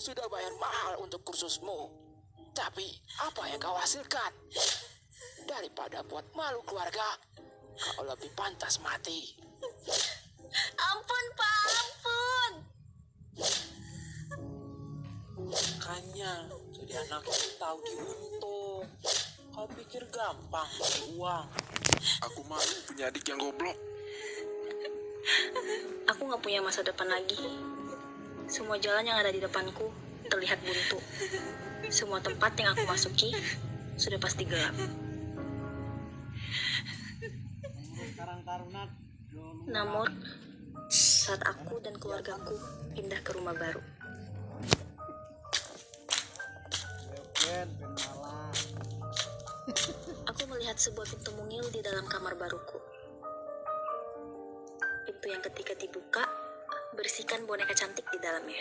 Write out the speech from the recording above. sudah bayar mahal untuk kursusmu. Tapi apa yang kau hasilkan? Daripada buat malu keluarga, kau lebih pantas mati. Ampun, Pak, ampun. Makanya jadi anak yang tahu diuntung. Kau pikir gampang cari uang? Aku malu punya adik yang goblok. Aku gak punya masa depan lagi. Semua jalan yang ada di depanku terlihat buntu. Semua tempat yang aku masuki sudah pasti gelap. Namun, saat aku dan keluargaku pindah ke rumah baru. Aku melihat sebuah pintu mungil di dalam kamar baruku. Pintu yang ketika dibuka, bersihkan boneka cantik di dalamnya.